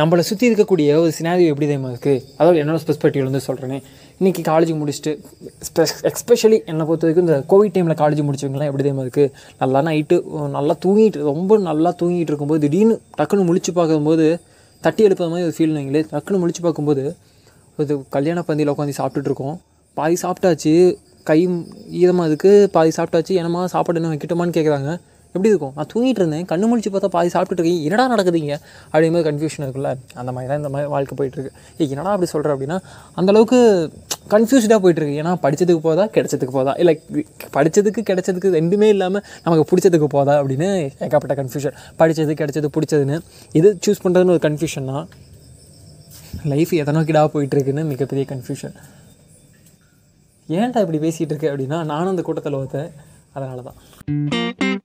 நம்மளை சுற்றி இருக்கக்கூடிய ஒரு சினாரியோ எப்படி தான் இருக்குது, அதாவது என்னோட பெர்ஸ்பெக்டிவ்ல வந்து சொல்கிறேன். இன்றைக்கி காலேஜ் முடிச்சுட்டு எஸ்பெஷலி என்னை பொறுத்த வரைக்கும் இந்த கோவிட் டைமில் காலேஜ் முடிச்சவங்களாம் எப்படி தான் இருக்குது, நல்லா நைட்டு நல்லா தூங்கிட்டு ரொம்ப நல்லா தூங்கிட்டு இருக்கும்போது திடீர்னு டக்குன்னு முழிச்சு பார்க்கும்போது தட்டி எழுப்புற மாதிரி ஒரு ஃபீல். நீங்களே டக்குன்னு முழிச்சு பார்க்கும்போது ஒரு கல்யாண பந்தியில் உட்காந்து சாப்பிட்டுட்ருக்கோம், பாதி சாப்பிட்டாச்சு, கை ஈரமாக இருக்குது, பாதி சாப்பிட்டாச்சு, என்னம்மா சாப்பாடு என்ன வைக்கட்டுமான்னு கேட்குறாங்க. எப்படி இருக்கும்? நான் தூங்கிட்டு இருந்தேன், கண்ணு முழிச்சு பார்த்தா பாதி சாப்பிட்டுட்டு இருக்கேன், என்னடா நடக்குதுங்க அப்படிங்கிற மாதிரி கன்ஃபியூஷன் இருக்குல்ல. அந்த மாதிரி தான் இந்த மாதிரி வாழ்க்கை போயிட்டுருக்கு. என்னடா அப்படி சொல்கிறேன் அப்படின்னா அந்தளவுக்கு கன்ஃபியூஸ்டாக போயிட்டுருக்கு. ஏன்னா படித்ததுக்கு போதா கிடைச்சதுக்கு போதா, இல்லை படித்ததுக்கு கிடைச்சதுக்கு ரெண்டுமே இல்லாமல் நமக்கு பிடிச்சதுக்கு போதா அப்படின்னு ஏகப்பட்ட கன்ஃபியூஷன். படித்தது கிடைச்சது பிடிச்சதுன்னு எது சூஸ் பண்ணுறதுன்னு ஒரு கன்ஃபியூஷன்னா லைஃப் எதனோக்கிடாக போயிட்டுருக்குன்னு மிகப்பெரிய கன்ஃபியூஷன். ஏன்டா இப்படி பேசிகிட்டு இருக்கு அப்படின்னா நானும் அந்த கூட்டத்தில் ஒருத்தேன், அதனால தான்.